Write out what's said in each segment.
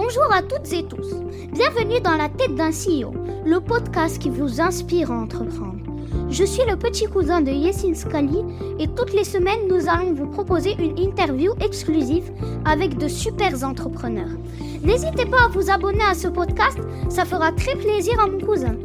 Bonjour à toutes et tous. Bienvenue dans La tête d'un CEO, le podcast qui vous inspire à entreprendre. Je suis le petit cousin de Yacine Sqalli et toutes les semaines, nous allons vous proposer une interview exclusive avec de super entrepreneurs. N'hésitez pas à vous abonner à ce podcast, ça fera très plaisir à mon cousin.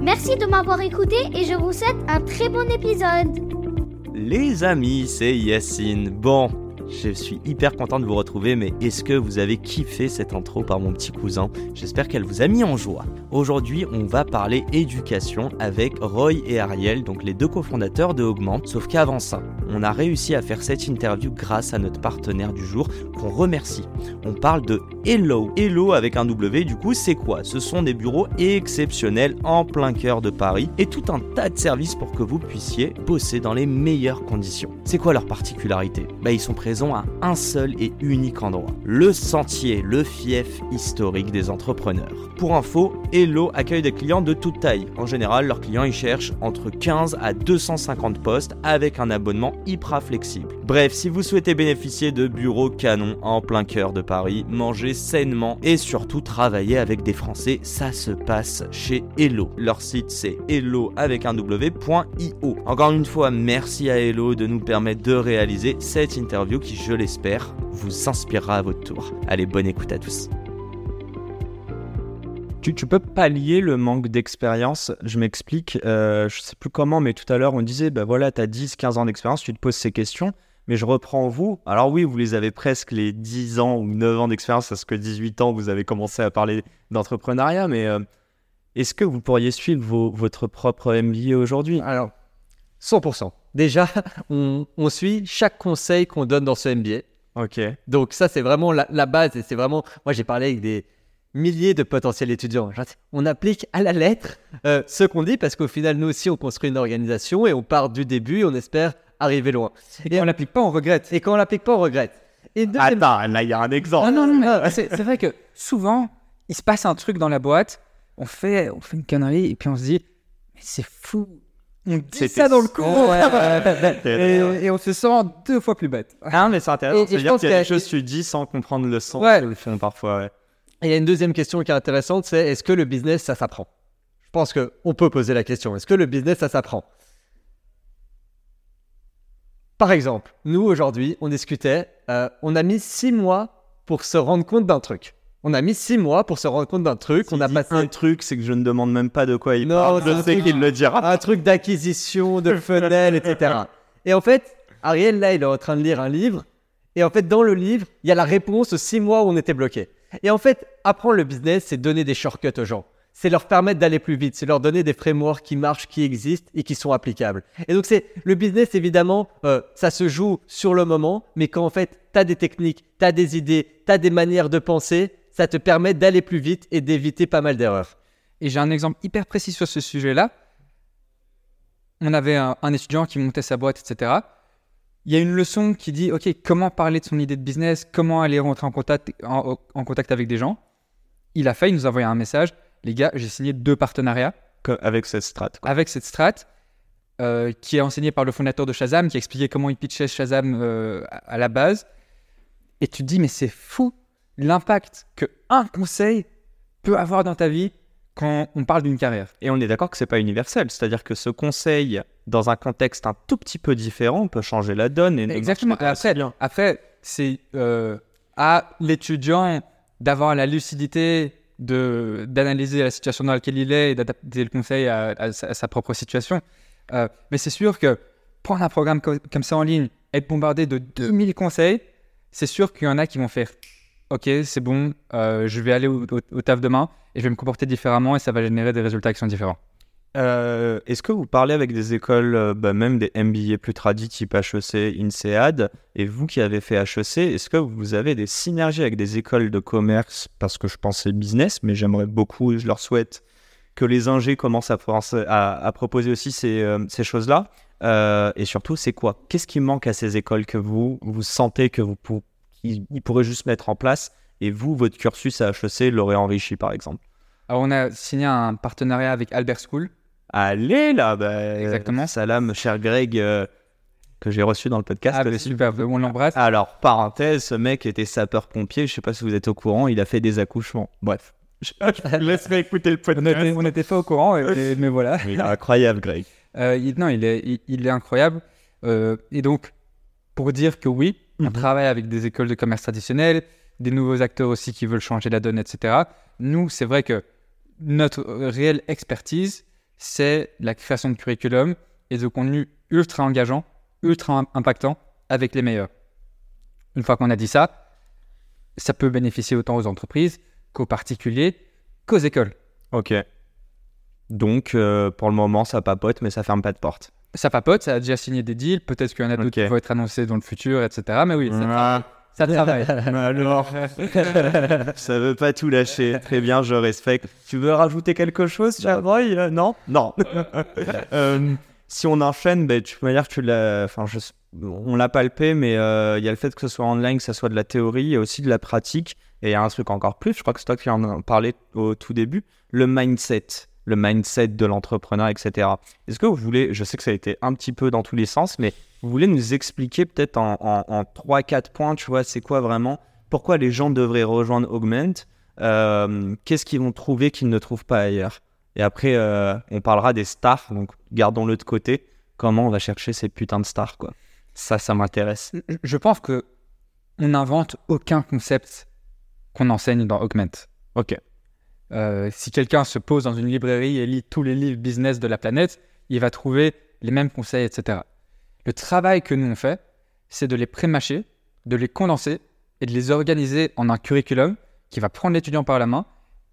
Merci de m'avoir écouté et je vous souhaite un très bon épisode. Les amis, c'est Yacine. Bon, je suis hyper content de vous retrouver, mais est-ce que vous avez kiffé cette intro par mon petit cousin? J'espère qu'elle vous a mis en joie. Aujourd'hui, on va parler éducation avec Roy et Ariel, donc les deux cofondateurs de Augmente. Sauf qu'avant ça, on a réussi à faire cette interview grâce à notre partenaire du jour qu'on remercie. On parle de Hello. Hello avec un W, du coup, c'est quoi? Ce sont des bureaux exceptionnels en plein cœur de Paris et tout un tas de services pour que vous puissiez bosser dans les meilleures conditions. C'est quoi leur particularité? Ils sont présents à un seul et unique endroit, le Sentier, le fief historique des entrepreneurs. Pour info, Hello accueille des clients de toute taille. En général, leurs clients y cherchent entre 15 à 250 postes avec un abonnement hyper flexible. Bref, si vous souhaitez bénéficier de bureaux canons en plein cœur de Paris, manger sainement et surtout travailler avec des Français, ça se passe chez Hello. Leur site, c'est hello.io. Encore une fois, merci à Hello de nous permettre de réaliser cette interview qui, je l'espère, vous inspirera à votre tour. Allez, bonne écoute à tous. Tu peux pallier le manque d'expérience, je m'explique, je sais plus comment, mais tout à l'heure on disait, t'as 10-15 ans d'expérience, tu te poses ces questions, mais je reprends vous, alors oui, vous les avez presque les 10 ans ou 9 ans d'expérience, parce que 18 ans vous avez commencé à parler d'entrepreneuriat, mais est-ce que vous pourriez suivre votre propre MBA aujourd'hui? Alors, 100%. Déjà, on suit chaque conseil qu'on donne dans ce MBA. Ok. Donc ça, c'est vraiment la base. Et c'est vraiment... Moi, j'ai parlé avec des milliers de potentiels étudiants. On applique à la lettre ce qu'on dit parce qu'au final, nous aussi, on construit une organisation et on part du début et on espère arriver loin. Et quand on l'applique pas, on regrette. Et deuxième... Attends, là, il y a un exemple. Non, c'est vrai que souvent, il se passe un truc dans la boîte, on fait une connerie et puis on se dit « Mais c'est fou !» On dit ça dans le cours et on se sent deux fois plus bête. Ah, mais c'est intéressant. C'est-à-dire qu'il y a des choses que tu dis sans comprendre le sens. Ouais. Parfois, ouais. Et il y a une deuxième question qui est intéressante, c'est est-ce que le business, ça s'apprend? Je pense qu'on peut poser la question. Est-ce que le business, ça s'apprend? Par exemple, nous, aujourd'hui, on discutait, on a mis 6 mois pour se rendre compte d'un truc. Si on a passé un truc, c'est que je ne demande même pas de quoi il parle. Je sais qu'il le dira. Un truc d'acquisition, de funnel, etc. Et en fait, Ariel, là, il est en train de lire un livre. Et en fait, dans le livre, il y a la réponse aux 6 mois où on était bloqué. Et en fait, apprendre le business, c'est donner des shortcuts aux gens. C'est leur permettre d'aller plus vite. C'est leur donner des frameworks qui marchent, qui existent et qui sont applicables. Et donc, le business, évidemment, ça se joue sur le moment. Mais quand, en fait, tu as des techniques, tu as des idées, tu as des manières de penser, ça te permet d'aller plus vite et d'éviter pas mal d'erreurs. Et j'ai un exemple hyper précis sur ce sujet-là. On avait un étudiant qui montait sa boîte, etc. Il y a une leçon qui dit, OK, comment parler de son idée de business, comment aller rentrer en contact avec des gens. Il a failli nous envoyer un message. Les gars, j'ai signé 2 partenariats. Avec cette strat. Qui est enseignée par le fondateur de Shazam, qui expliquait comment il pitchait Shazam à la base. Et tu te dis, mais c'est fou l'impact qu'un conseil peut avoir dans ta vie quand on parle d'une carrière. Et on est d'accord que ce n'est pas universel. C'est-à-dire que ce conseil, dans un contexte un tout petit peu différent, peut changer la donne. Et exactement. Après, c'est à l'étudiant d'avoir la lucidité d'analyser la situation dans laquelle il est et d'adapter le conseil à sa propre situation. Mais c'est sûr que prendre un programme comme ça en ligne, être bombardé de 2000 conseils, c'est sûr qu'il y en a qui vont faire... OK, c'est bon, je vais aller au taf demain et je vais me comporter différemment et ça va générer des résultats qui sont différents. Est-ce que vous parlez avec des écoles, même des MBA plus tradis type HEC, INSEAD, et vous qui avez fait HEC, est-ce que vous avez des synergies avec des écoles de commerce? Parce que je pensais business, mais j'aimerais beaucoup, je leur souhaite que les ingés commencent à proposer aussi ces choses-là. Et surtout, c'est quoi? Qu'est-ce qui manque à ces écoles que vous sentez que vous pouvez... Ils pourraient juste mettre en place et vous, votre cursus à HEC l'aurait enrichi, par exemple. Alors, on a signé un partenariat avec Albert School. Allez là, Exactement. Salam, cher Greg. que j'ai reçu dans le podcast. Ah, bah, super, on l'embrasse. Alors, parenthèse, ce mec était sapeur-pompier, je sais pas si vous êtes au courant, il a fait des accouchements. Bref, je laisserai écouter le podcast. On n'était pas au courant, mais voilà. Il est incroyable, Greg. Il est incroyable. Et donc, pour dire que oui, on travaille avec des écoles de commerce traditionnelles, des nouveaux acteurs aussi qui veulent changer la donne, etc. Nous, c'est vrai que notre réelle expertise, c'est la création de curriculum et de contenu ultra engageant, ultra impactant avec les meilleurs. Une fois qu'on a dit ça, ça peut bénéficier autant aux entreprises qu'aux particuliers, qu'aux écoles. Ok. Donc, pour le moment, ça papote, mais ça ferme pas de porte. Ça papote, ça a déjà signé des deals, peut-être qu'il y en a d'autres qui vont être annoncés dans le futur, etc. Mais oui, ça travaille. Alors, ça veut pas tout lâcher. Très bien, je respecte. Tu veux rajouter quelque chose, Chaboy? Non. Si on enchaîne, de toute manière, on l'a palpé, mais il y a le fait que ce soit online, que ce soit de la théorie et aussi de la pratique. Et il y a un truc encore plus, je crois que c'est toi qui en parlais au tout début, le mindset de l'entrepreneur, etc. Est-ce que vous voulez, je sais que ça a été un petit peu dans tous les sens, mais vous voulez nous expliquer peut-être en 3-4 points, tu vois, c'est quoi vraiment, pourquoi les gens devraient rejoindre Augmente, qu'est-ce qu'ils vont trouver qu'ils ne trouvent pas ailleurs? Et après, on parlera des stars, donc gardons-le de côté, comment on va chercher ces putains de stars, quoi. Ça m'intéresse. Je pense qu'on n'invente aucun concept qu'on enseigne dans Augmente. Ok. Si quelqu'un se pose dans une librairie et lit tous les livres business de la planète, il va trouver les mêmes conseils, etc. Le travail que nous on fait, c'est de les prémâcher, de les condenser et de les organiser en un curriculum qui va prendre l'étudiant par la main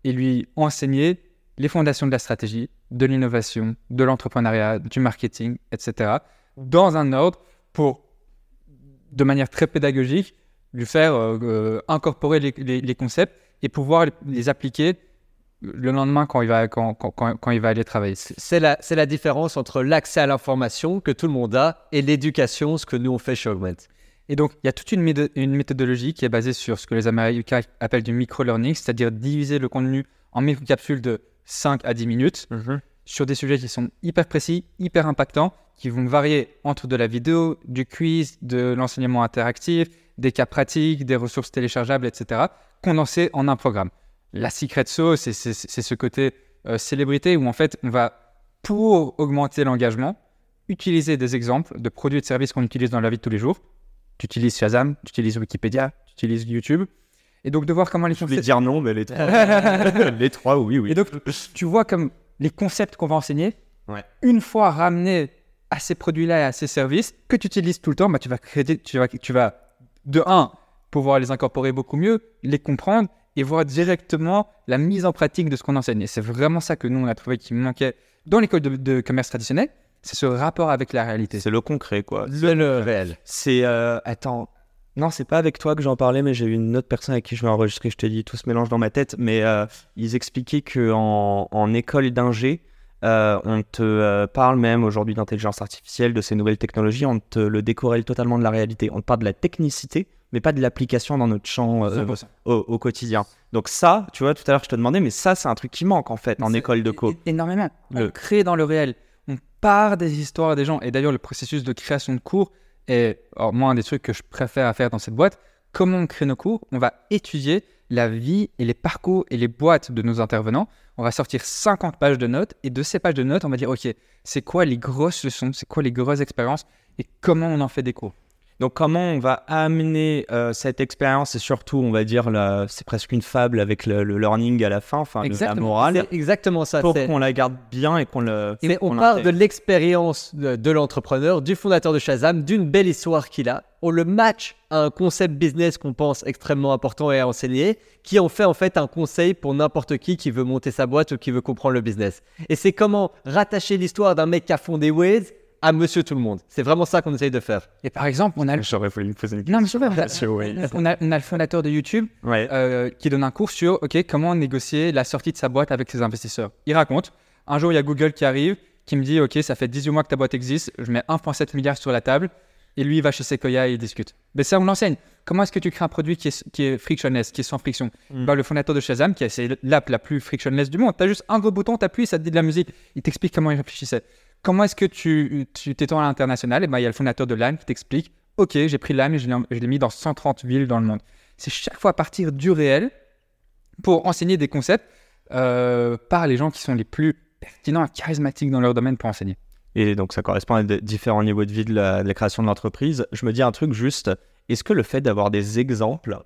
et lui enseigner les fondations de la stratégie, de l'innovation, de l'entrepreneuriat, du marketing, etc. dans un ordre pour, de manière très pédagogique, lui faire incorporer les concepts et pouvoir les appliquer le lendemain quand il va aller travailler. C'est la différence entre l'accès à l'information que tout le monde a et l'éducation, ce que nous on fait chez Augmente. Et donc, il y a toute une méthodologie qui est basée sur ce que les Américains appellent du micro-learning, c'est-à-dire diviser le contenu en micro-capsules de 5 à 10 minutes sur des sujets qui sont hyper précis, hyper impactants, qui vont varier entre de la vidéo, du quiz, de l'enseignement interactif, des cas pratiques, des ressources téléchargeables, etc., condensés en un programme. La secret sauce, c'est ce côté célébrité où en fait, on va, pour augmenter l'engagement, utiliser des exemples de produits et de services qu'on utilise dans la vie de tous les jours. Tu utilises Shazam, tu utilises Wikipédia, tu utilises YouTube. Et donc, de voir comment les concepts... Je voulais dire non, mais les trois, les trois, oui. Et donc, tu vois comme les concepts qu'on va enseigner, une fois ramenés à ces produits-là et à ces services que tu utilises tout le temps, bah, tu vas de un, pouvoir les incorporer beaucoup mieux, les comprendre et voir directement la mise en pratique de ce qu'on enseigne. Et c'est vraiment ça que nous, on a trouvé qui manquait dans l'école de commerce traditionnelle, c'est ce rapport avec la réalité. C'est le concret, quoi. Le réel. C'est... attends, non, c'est pas avec toi que j'en parlais, mais j'ai eu une autre personne avec qui je l'ai enregistré, je te dis, tout se mélange dans ma tête, mais ils expliquaient qu'en école d'ingé, on te parle même aujourd'hui d'intelligence artificielle, de ces nouvelles technologies, on te le décorrèle totalement de la réalité. On te parle de la technicité, mais pas de l'application dans notre champ au quotidien. Donc ça, tu vois, tout à l'heure je te demandais, mais ça c'est un truc qui manque en fait en école de co. Énormément. On crée dans le réel. On part des histoires des gens. Et d'ailleurs le processus de création de cours est, alors, moi, un des trucs que je préfère à faire dans cette boîte. Comment on crée nos cours? On va étudier la vie et les parcours et les boîtes de nos intervenants. On va sortir 50 pages de notes et de ces pages de notes, on va dire ok, c'est quoi les grosses leçons, c'est quoi les grosses expériences et comment on en fait des cours. Donc comment on va amener cette expérience et surtout, on va dire, c'est presque une fable avec le learning à la fin, enfin la morale. Exactement ça. Pour qu'on la garde bien et qu'on le... Mais on part de l'expérience de l'entrepreneur, du fondateur de Shazam, d'une belle histoire qu'il a. On le match à un concept business qu'on pense extrêmement important et à enseigner, qui en fait un conseil pour n'importe qui veut monter sa boîte ou qui veut comprendre le business. Et c'est comment rattacher l'histoire d'un mec qui a fondé Waze à monsieur tout le monde. C'est vraiment ça qu'on essaye de faire. Et par exemple, on a le... J'aurais voulu me poser une question. Non, mais c'est vrai. On a le fondateur de YouTube qui donne un cours sur comment négocier la sortie de sa boîte avec ses investisseurs. Il raconte, un jour, il y a Google qui arrive, qui me dit, ça fait 18 mois que ta boîte existe, je mets 1,7 milliard sur la table, et lui, il va chez Sequoia et il discute. Mais ça, on l'enseigne. Comment est-ce que tu crées un produit qui est frictionless, qui est sans friction? Le fondateur de Shazam, c'est l'app la plus frictionless du monde, tu as juste un gros bouton, tu appuies, ça te dit de la musique. Il t'explique comment il réfléchissait. Comment est-ce que tu t'étends à l'international? Et ben, il y a le fondateur de Lime qui t'explique, ok, j'ai pris Lime et je l'ai mis dans 130 villes dans le monde. C'est chaque fois à partir du réel pour enseigner des concepts par les gens qui sont les plus pertinents et charismatiques dans leur domaine pour enseigner. Et donc, ça correspond à différents niveaux de vie de la création de l'entreprise. Je me dis un truc juste, est-ce que le fait d'avoir des exemples,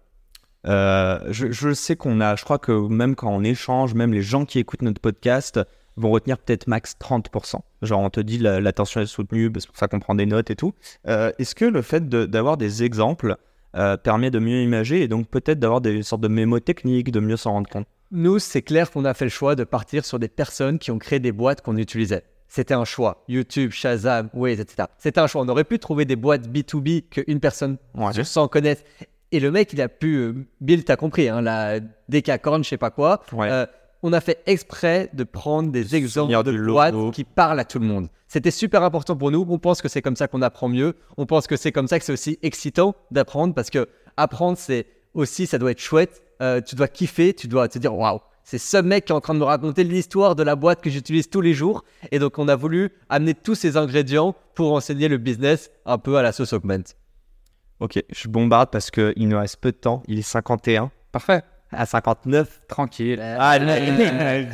je sais qu'on a, je crois que même quand on échange, même les gens qui écoutent notre podcast vont retenir peut-être max 30%. Genre, on te dit l'attention est soutenue, c'est pour ça qu'on prend des notes et tout. Est-ce que le fait d'avoir des exemples permet de mieux imager et donc peut-être d'avoir des sortes de mémos techniques, de mieux s'en rendre compte? Nous, c'est clair qu'on a fait le choix de partir sur des personnes qui ont créé des boîtes qu'on utilisait. C'était un choix. YouTube, Shazam, Waze, etc. C'était un choix. On aurait pu trouver des boîtes B2B qu'une personne sans connaître. Et le mec, il a pu... Bill, t'as compris, hein, la Décacorn, je sais pas quoi. Ouais. On a fait exprès de prendre des exemples de boîtes qui parlent à tout le monde. C'était super important pour nous. On pense que c'est comme ça qu'on apprend mieux. On pense que c'est comme ça que c'est aussi excitant d'apprendre parce que apprendre, c'est aussi, ça doit être chouette. Tu dois kiffer, tu dois te dire « Waouh ». C'est ce mec qui est en train de me raconter l'histoire de la boîte que j'utilise tous les jours. Et donc, on a voulu amener tous ces ingrédients pour enseigner le business un peu à la sauce Augmente. Ok, je bombarde parce qu'il nous reste peu de temps. Il est 51. Parfait. À 59. Tranquille. Ah,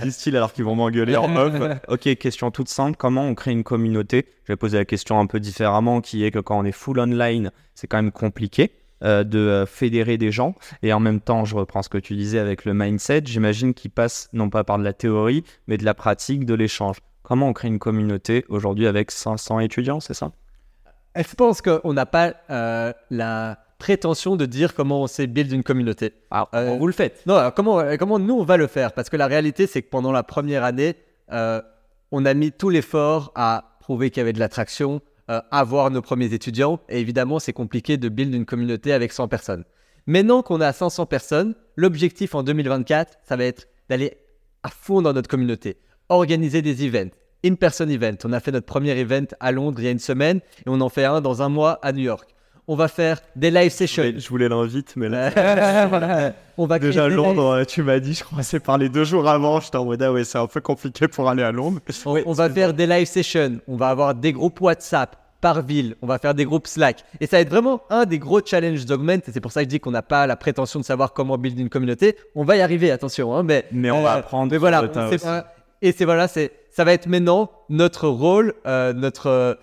disent-ils alors qu'ils vont m'engueuler en off. Ok, question toute simple. Comment on crée une communauté? Je vais poser la question un peu différemment, qui est que quand on est full online, c'est quand même compliqué de fédérer des gens. Et en même temps, je reprends ce que tu disais avec le mindset, j'imagine qu'il passe non pas par de la théorie, mais de la pratique, de l'échange. Comment on crée une communauté aujourd'hui avec 500 étudiants, c'est ça? Je pense qu'on n'a pas la prétention de dire comment on sait build une communauté. Alors, vous le faites. Non, alors comment nous, on va le faire? Parce que la réalité, c'est que pendant la première année, on a mis tout l'effort à prouver qu'il y avait de l'attraction, avoir nos premiers étudiants. Et évidemment, c'est compliqué de build une communauté avec 100 personnes. Maintenant qu'on est à 500 personnes, l'objectif en 2024, ça va être d'aller à fond dans notre communauté, organiser des events, in-person event. On a fait notre premier event à Londres il y a une semaine et on en fait un dans un mois à New York. On va faire des live sessions. Je voulais l'invite, mais là... voilà. On va déjà à Londres, tu m'as dit, je crois que c'est parlé 2 jours avant. J'étais en mode, ouais, c'est un peu compliqué pour aller à Londres. On va faire des live sessions. On va avoir des groupes WhatsApp par ville. On va faire des groupes Slack. Et ça va être vraiment un des gros challenges d'Augmente. Et c'est pour ça que je dis qu'on n'a pas la prétention de savoir comment build une communauté. On va y arriver, attention. Hein, mais on va apprendre. Mais voilà, ça va être maintenant notre rôle, notre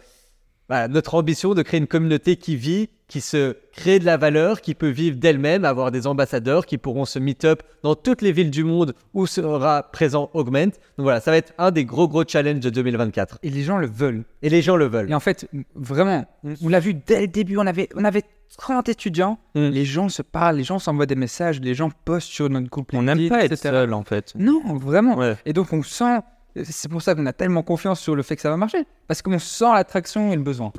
ambition de créer une communauté qui vit, qui se crée de la valeur, qui peut vivre d'elle-même, avoir des ambassadeurs qui pourront se meet-up dans toutes les villes du monde où sera présent Augmente. Donc voilà, ça va être un des gros challenges de 2024. Et les gens le veulent. Et en fait, vraiment, on l'a vu dès le début, on avait 30 étudiants, les gens se parlent, les gens s'envoient des messages, les gens postent sur notre groupe. On n'aime pas être seul en fait. Non, vraiment. Ouais. Et donc on sent, c'est pour ça qu'on a tellement confiance sur le fait que ça va marcher, parce qu'on sent l'attraction et le besoin.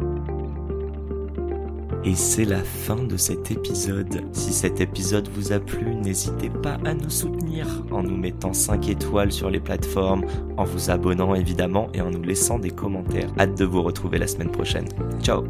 Et c'est la fin de cet épisode. Si cet épisode vous a plu, n'hésitez pas à nous soutenir en nous mettant 5 étoiles sur les plateformes, en vous abonnant évidemment et en nous laissant des commentaires. Hâte de vous retrouver la semaine prochaine. Ciao!